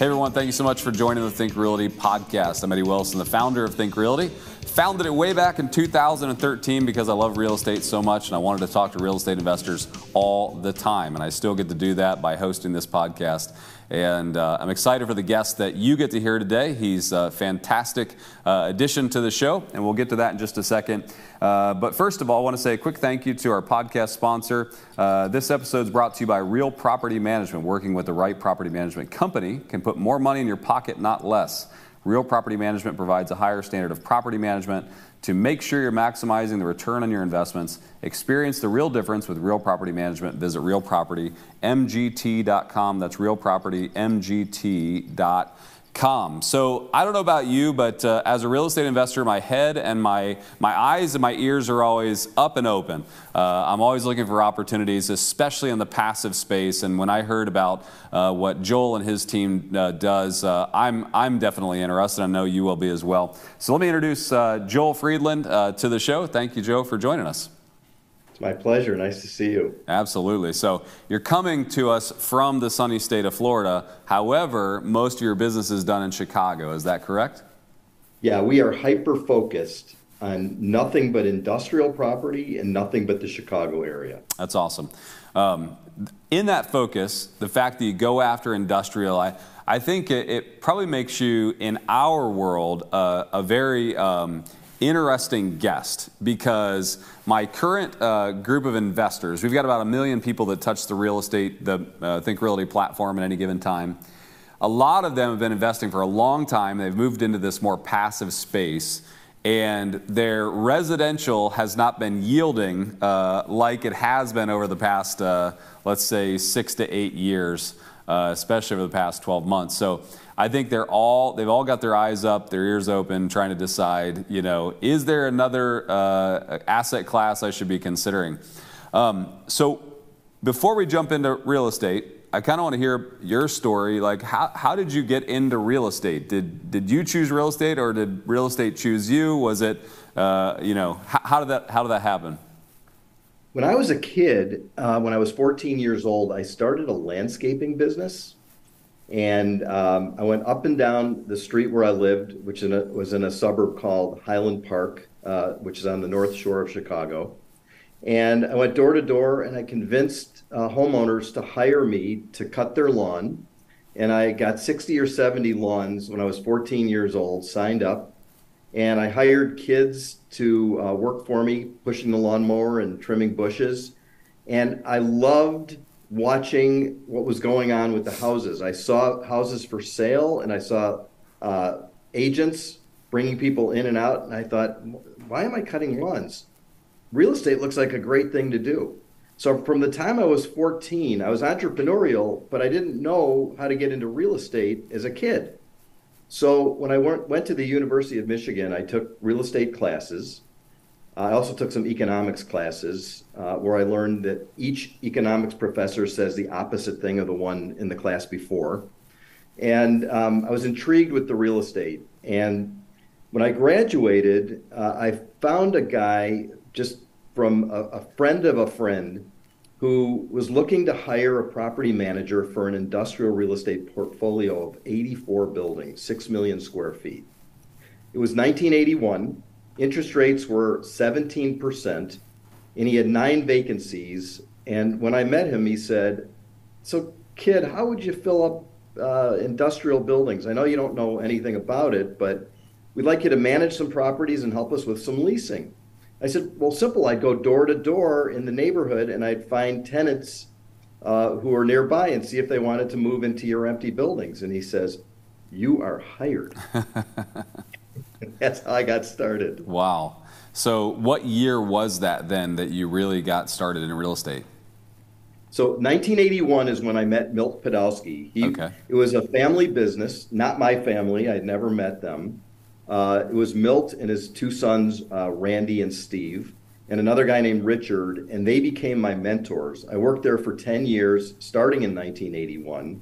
Hey everyone, thank you so much for joining the Think Realty Podcast. I'm Eddie Wilson, the founder of Think Realty. Founded it way back in 2013 because I love real estate so much and I wanted to talk to real estate investors all the time. And I still get to do that by hosting this podcast. And I'm excited for the guest that you get to hear today. He's a fantastic addition to the show, and we'll get to that in just a second. But first of all, I want to say a quick thank you to our podcast sponsor. This episode is brought to you by Real Property Management. Working with the right property management company can put more money in your pocket, not less. Real Property Management provides a higher standard of property management to make sure you're maximizing the return on your investments. Experience the real difference with Real Property Management. Visit realpropertymgt.com. That's realpropertymgt.com. So I don't know about you, but as a real estate investor, my head and my eyes and my ears are always up and open. I'm always looking for opportunities, especially in the passive space. And when I heard about what Joel and his team does, I'm definitely interested. I know you will be as well. So let me introduce Joel Friedland to the show. Thank you, Joe, for joining us. My pleasure. Nice to see you. Absolutely. So you're coming to us from the sunny state of Florida. However, most of your business is done in Chicago. Is that correct? Yeah, we are hyper-focused on nothing but industrial property and nothing but the Chicago area. That's awesome. In that focus, the fact that you go after industrial, I think it probably makes you, in our world, a very interesting guest, because my current group of investors, we've got about 1 million people that touch the real estate, the Think Realty platform at any given time. A lot of them have been investing for a long time. They've moved into this more passive space, and their residential has not been yielding like it has been over the past, let's say, 6 to 8 years, especially over the past 12 months. So I think they've all got their eyes up, their ears open, trying to decide, you know, is there another asset class I should be considering? So before we jump into real estate, I kind of want to hear your story. Like, how did you get into real estate? Did you choose real estate, or did real estate choose you? Was it, you know, how did that happen? When I was a kid, when I was 14 years old, I started a landscaping business. And I went up and down the street where I lived, which was in a suburb called Highland Park, which is on the north shore of Chicago. And I went door to door, and I convinced homeowners to hire me to cut their lawn. And I got 60 or 70 lawns when I was 14 years old, signed up. And I hired kids to work for me, pushing the lawnmower and trimming bushes. And I loved watching what was going on with the houses. I saw houses for sale, and I saw agents bringing people in and out, and I thought, why am I cutting lawns? Real estate looks like a great thing to do. So from the time I was 14, I was entrepreneurial, but I didn't know how to get into real estate as a kid. So when I went to the University of Michigan, I took real estate classes. I also took some economics classes where I learned that each economics professor says the opposite thing of the one in the class before. And I was intrigued with the real estate. And when I graduated, I found a guy just from a friend of a friend who was looking to hire a property manager for an industrial real estate portfolio of 84 buildings, 6 million square feet. It was 1981. Interest rates were 17%, and he had 9 vacancies. And when I met him, he said, "So, kid, how would you fill up industrial buildings? I know you don't know anything about it, but we'd like you to manage some properties and help us with some leasing." I said, "Well, simple. I'd go door to door in the neighborhood, and I'd find tenants who are nearby and see if they wanted to move into your empty buildings." And he says, "You are hired." That's how I got started. Wow. So what year was that then that you really got started in real estate? So 1981 is when I met Milt Podolsky. It was a family business, not my family. I'd never met them. It was Milt and his 2 sons, Randy and Steve, and another guy named Richard, and they became my mentors. I worked there for 10 years, starting in 1981.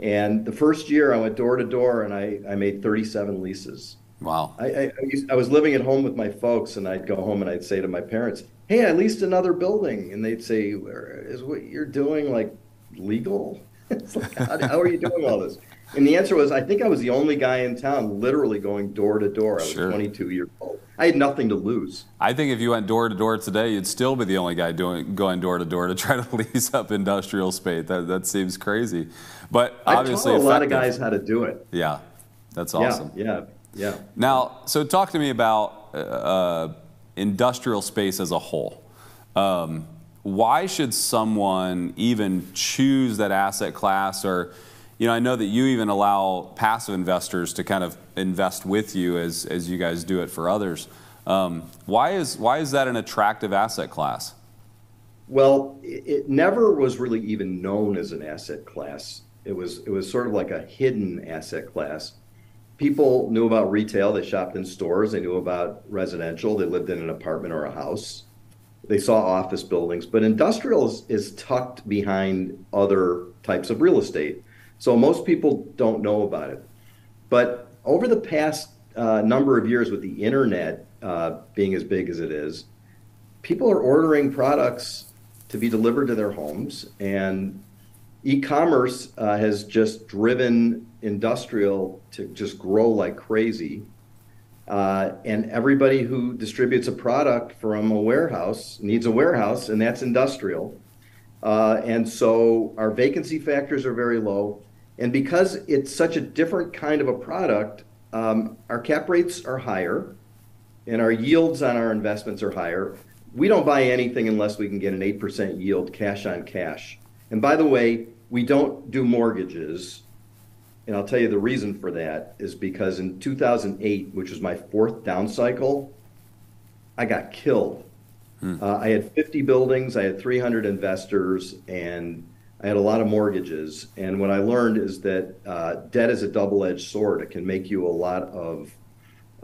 And the first year I went door to door, and I made 37 leases. Wow. I was living at home with my folks, and I'd go home and I'd say to my parents, "Hey, I leased another building." And they'd say, "Is what you're doing like legal?" It's like, how are you doing all this? And the answer was, I think I was the only guy in town literally going door to door. I was 22 years old. I had nothing to lose. I think if you went door to door today, you'd still be the only guy going door to door to try to lease up industrial space. That seems crazy, but obviously I taught a lot of guys how to do it. Yeah, that's awesome. Yeah. Now, so talk to me about industrial space as a whole. Why should someone even choose that asset class? Or, you know, I know that you even allow passive investors to kind of invest with you as you guys do it for others. Why is that an attractive asset class? Well, it never was really even known as an asset class. It was sort of like a hidden asset class. People knew about retail. They shopped in stores. They knew about residential. They lived in an apartment or a house. They saw office buildings. But industrial is tucked behind other types of real estate. So most people don't know about it. But over the past number of years, with the internet being as big as it is, people are ordering products to be delivered to their homes. And e-commerce has just driven industrial to just grow like crazy. And everybody who distributes a product from a warehouse needs a warehouse, and that's industrial. And so our vacancy factors are very low. And because it's such a different kind of a product, our cap rates are higher and our yields on our investments are higher. We don't buy anything unless we can get an 8% yield cash on cash. And by the way, we don't do mortgages. And I'll tell you the reason for that is because in 2008, which was my fourth down cycle, I got killed. I had 50 buildings, I had 300 investors, and I had a lot of mortgages. And what I learned is that debt is a double-edged sword. It can make you a lot of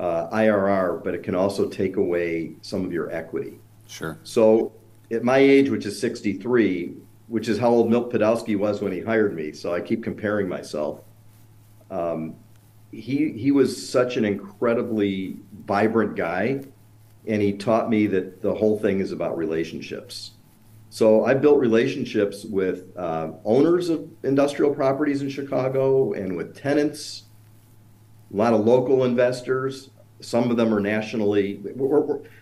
IRR, but it can also take away some of your equity. Sure. So at my age, which is 63, which is how old Milt Podolsky was when he hired me, so I keep comparing myself, he was such an incredibly vibrant guy, and he taught me that the whole thing is about relationships. So I built relationships with owners of industrial properties in Chicago and with tenants, a lot of local investors. Some of them are nationally.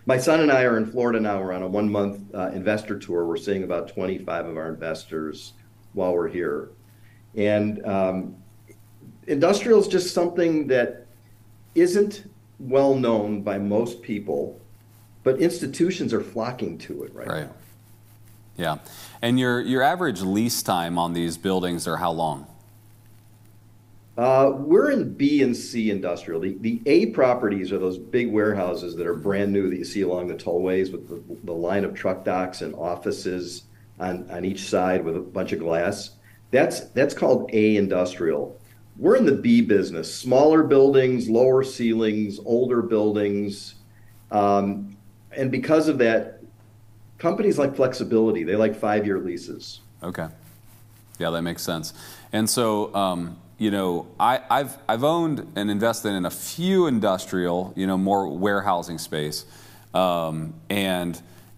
My son and I are in Florida now. We're on a one-month investor tour. We're seeing about 25 of our investors while we're here. And industrial is just something that isn't well known by most people, but institutions are flocking to it right now. Yeah. And your average lease time on these buildings are how long? We're in B and C industrial. The A properties are those big warehouses that are brand new that you see along the tollways with the line of truck docks and offices on each side with a bunch of glass. That's called A industrial. We're in the B business, smaller buildings, lower ceilings, older buildings. And because of that, companies like flexibility. They like 5-year leases. Okay. Yeah, that makes sense. And so, you know, I've owned and invested in a few industrial, you know, more warehousing space. And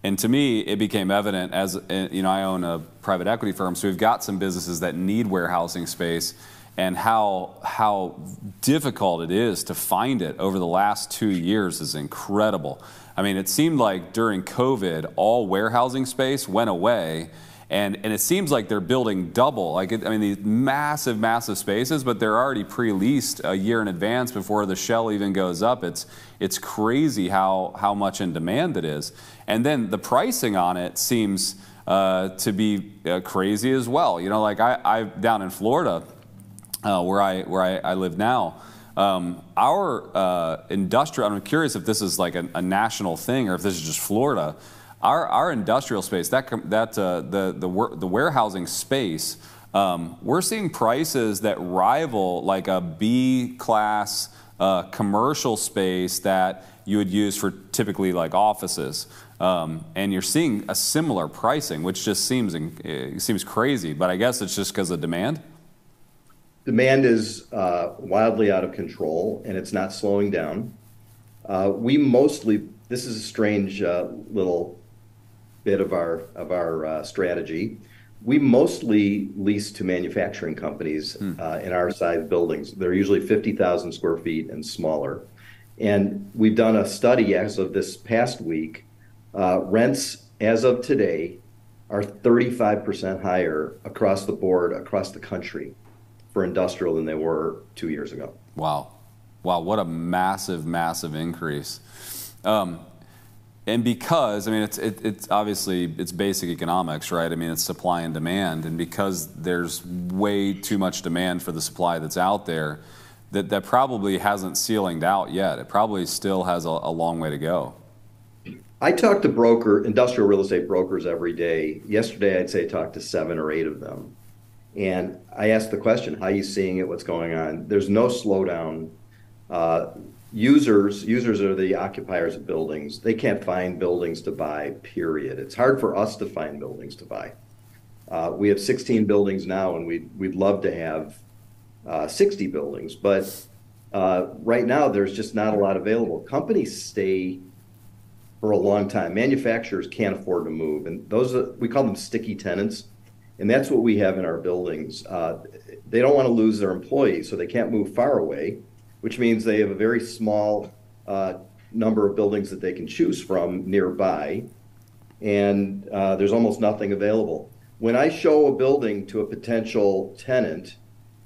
to me, it became evident as, you know, I own a private equity firm. So we've got some businesses that need warehousing space, and how difficult it is to find it over the last 2 years is incredible. I mean, it seemed like during COVID, all warehousing space went away, and it seems like they're building double. Like, these massive, massive spaces, but they're already pre-leased a year in advance before the shell even goes up. It's crazy how much in demand it is. And then the pricing on it seems to be crazy as well. You know, like I down in Florida, where I live now, our industrial, I'm curious if this is like a national thing or if this is just Florida. Our industrial space, the warehousing space, we're seeing prices that rival like a B class commercial space that you would use for typically like offices. And you're seeing a similar pricing, which just seems crazy, but I guess it's just because of demand. Demand is wildly out of control, and it's not slowing down. This is a strange little bit of our strategy. We mostly lease to manufacturing companies in our size buildings. They're usually 50,000 square feet and smaller. And we've done a study as of this past week. Rents as of today are 35% higher across the board, across the country for industrial than they were 2 years ago. Wow. Wow, what a massive, massive increase. And because, I mean, it's obviously, it's basic economics, right? I mean, it's supply and demand. And because there's way too much demand for the supply that's out there, that probably hasn't ceilinged out yet. It probably still has a long way to go. I talk to industrial real estate brokers every day. Yesterday, I'd say I talked to 7 or 8 of them. And I asked the question, how are you seeing it? What's going on? There's no slowdown. Users are the occupiers of buildings. They can't find buildings to buy, period. It's hard for us to find buildings to buy. We have 16 buildings now, and we'd love to have 60 buildings. But right now, there's just not a lot available. Companies stay for a long time. Manufacturers can't afford to move. And those are, we call them sticky tenants. And that's what we have in our buildings. They don't want to lose their employees, so they can't move far away, which means they have a very small number of buildings that they can choose from nearby, and there's almost nothing available. When I show a building to a potential tenant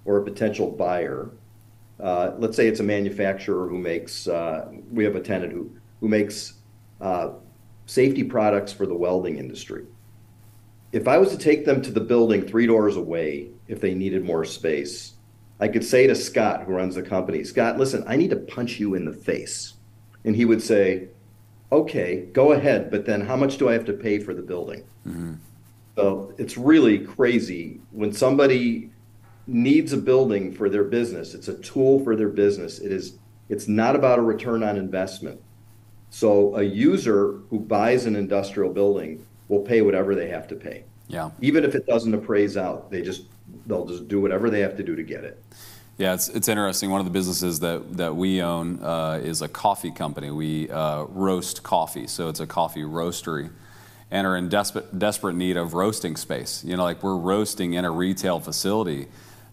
or a potential buyer, let's say it's a manufacturer who makes, we have a tenant who makes safety products for the welding industry. If I was to take them to the building 3 doors away, if they needed more space, I could say to Scott, who runs the company, Scott, listen, I need to punch you in the face. And he would say, okay, go ahead, but then how much do I have to pay for the building? Mm-hmm. So it's really crazy. When somebody needs a building for their business, it's a tool for their business. It's not about a return on investment. So a user who buys an industrial building will pay whatever they have to pay. Yeah. Even if it doesn't appraise out, they'll just do whatever they have to do to get it. Yeah, it's interesting. One of the businesses that we own is a coffee company. We roast coffee, so it's a coffee roastery, and are in desperate need of roasting space. You know, like we're roasting in a retail facility,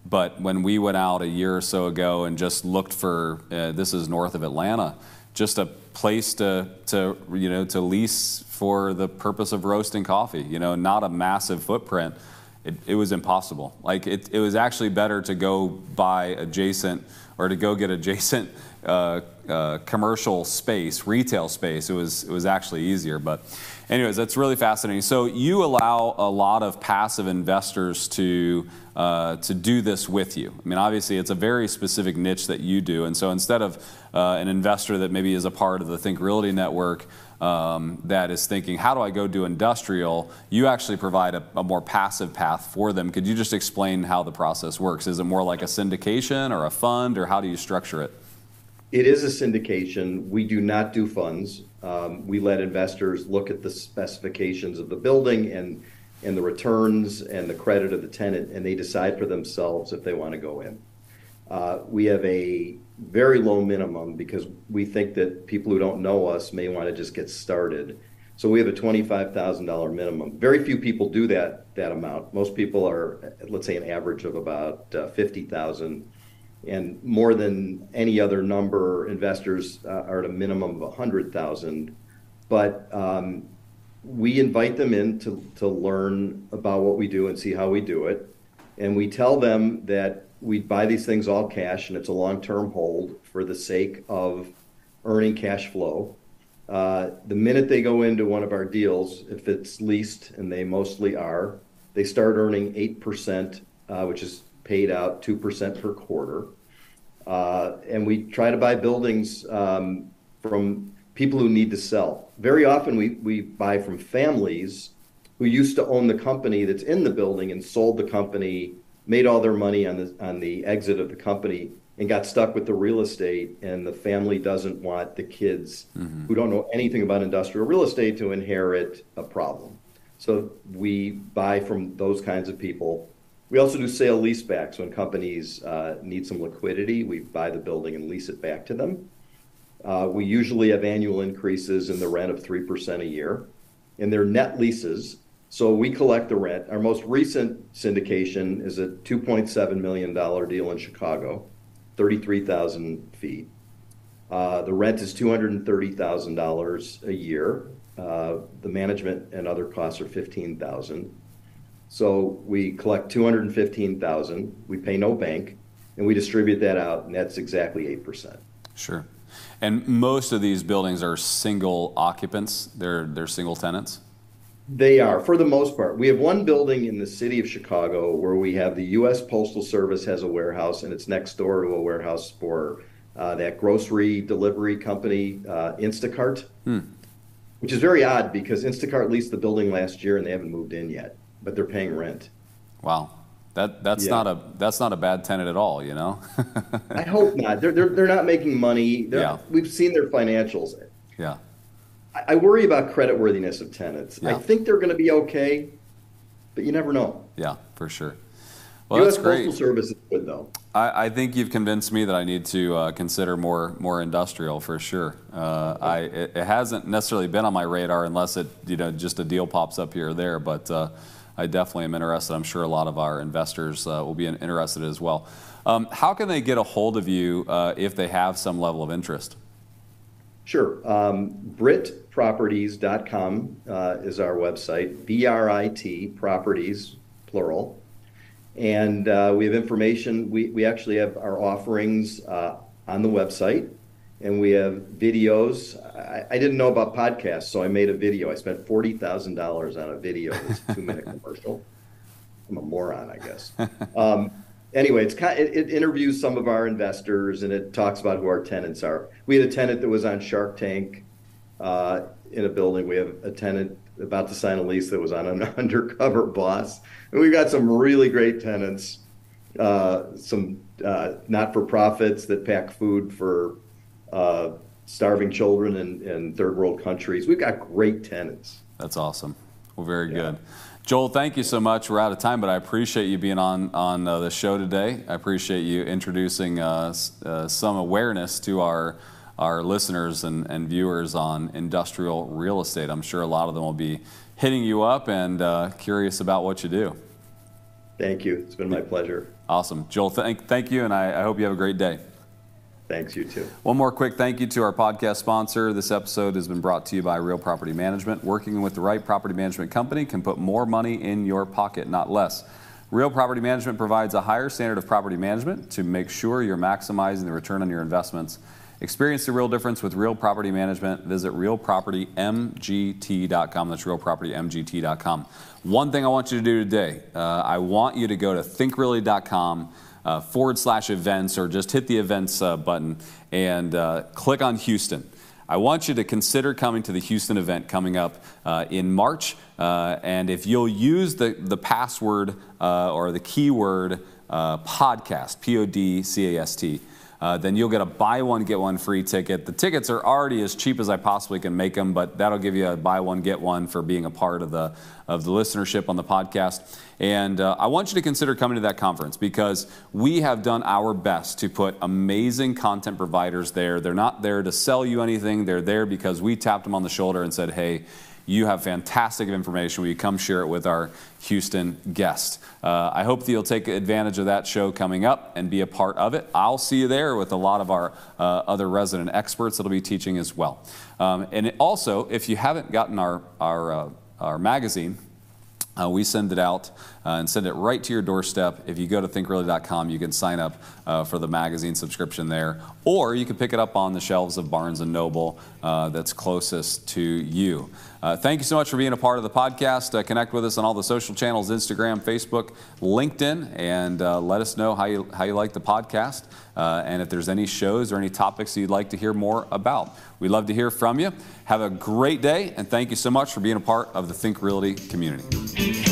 but when we went out a year or so ago and just looked for this is north of Atlanta, just a place to lease for the purpose of roasting coffee. You know, not a massive footprint. It was impossible. Like it was actually better to go buy adjacent or to go get adjacent commercial space, retail space. It was actually easier. But anyways, that's really fascinating. So you allow a lot of passive investors to do this with you. I mean, obviously, it's a very specific niche that you do. And so instead of an investor that maybe is a part of the Think Realty Network, that is thinking, how do I go do industrial? You actually provide a more passive path for them. Could you just explain how the process works? Is it more like a syndication or a fund, or how do you structure it? It is a syndication. We do not do funds. We let investors look at the specifications of the building and the returns and the credit of the tenant, and they decide for themselves if they want to go in. We have a very low minimum because we think that people who don't know us may want to just get started. So we have a $25,000 minimum. Very few people do that amount. Most people are, let's say, an average of about $50,000, and more than any other number, investors are at a minimum of $100,000. But we invite them in to learn about what we do and see how we do it, and we tell them that we buy these things all cash, and it's a long-term hold for the sake of earning cash flow. The minute they go into one of our deals, if it's leased, and they mostly are, they start earning 8%, which is paid out 2% per quarter. And we try to buy buildings from people who need to sell. Very often we buy from families who used to own the company that's in the building and sold the company, made all their money on the exit of the company, and got stuck with the real estate, and the family doesn't want the kids who don't know anything about industrial real estate to inherit a problem. So we buy from those kinds of people. We also do sale leasebacks when companies need some liquidity. We buy the building and lease it back to them. We usually have annual increases in the rent of 3% a year, and they're net leases. So we collect the rent. Our most recent syndication is a $2.7 million deal in Chicago, 33,000 feet. The rent is $230,000 a year. The management and other costs are $15,000. So we collect $215,000. We pay no bank, and we distribute that out, and that's exactly 8%. Sure. And most of these buildings are single occupants. They're single tenants. They are, for the most part. We have one building in the city of Chicago where we have the U.S. Postal Service has a warehouse, and it's next door to a warehouse for that grocery delivery company, Instacart, which is very odd because Instacart leased the building last year and they haven't moved in yet, but they're paying rent. Wow. That's not a bad tenant at all, you know. I hope not. They're not making money. Yeah. We've seen their financials. Yeah. I worry about creditworthiness of tenants. Yeah. I think they're going to be okay, but you never know. Yeah, for sure. Well, that's great. Postal Service is good, though. I think you've convinced me that I need to consider more industrial for sure. It hasn't necessarily been on my radar unless it just a deal pops up here or there, but I definitely am interested. I'm sure a lot of our investors will be interested as well. How can they get a hold of you if they have some level of interest? Sure. Britproperties.com is our website, B-R-I-T, properties, plural. And we have information. We actually have our offerings on the website, and we have videos. I didn't know about podcasts, so I made a video. I spent $40,000 on a video. It was a 2-minute commercial. I'm a moron, I guess. Anyway, it interviews some of our investors, and it talks about who our tenants are. We had a tenant that was on Shark Tank in a building. We have a tenant about to sign a lease that was on an undercover boss. And we've got some really great tenants, some not-for-profits that pack food for starving children in third world countries. We've got great tenants. That's awesome. Well, very good. Joel, thank you so much. We're out of time, but I appreciate you being on the show today. I appreciate you introducing some awareness to our listeners and viewers on industrial real estate. I'm sure a lot of them will be hitting you up and curious about what you do. Thank you. It's been my pleasure. Awesome. Joel, thank you, and I hope you have a great day. Thanks, you too. One more quick thank you to our podcast sponsor. This episode has been brought to you by Real Property Management. Working with the right property management company can put more money in your pocket, not less. Real Property Management provides a higher standard of property management to make sure you're maximizing the return on your investments. Experience the real difference with Real Property Management. Visit realpropertymgt.com. That's realpropertymgt.com. One thing I want you to do today, I want you to go to thinkreally.com. /events, or just hit the events button and click on Houston. I want you to consider coming to the Houston event coming up in March. And if you'll use the password or the keyword podcast, P-O-D-C-A-S-T, then you'll get a buy one, get one free ticket. The tickets are already as cheap as I possibly can make them, but that'll give you a buy one, get one for being a part of the listenership on the podcast. And I want you to consider coming to that conference because we have done our best to put amazing content providers there. They're not there to sell you anything. They're there because we tapped them on the shoulder and said, hey, you have fantastic information. Will you come share it with our Houston guest? I hope that you'll take advantage of that show coming up and be a part of it. I'll see you there with a lot of our other resident experts that'll be teaching as well. And also, if you haven't gotten our magazine, we send it out and send it right to your doorstep. If you go to thinkreally.com, you can sign up for the magazine subscription there, or you can pick it up on the shelves of Barnes & Noble that's closest to you. Thank you so much for being a part of the podcast. Connect with us on all the social channels, Instagram, Facebook, LinkedIn, and let us know how you like the podcast and if there's any shows or any topics you'd like to hear more about. We'd love to hear from you. Have a great day, and thank you so much for being a part of the Think Realty community.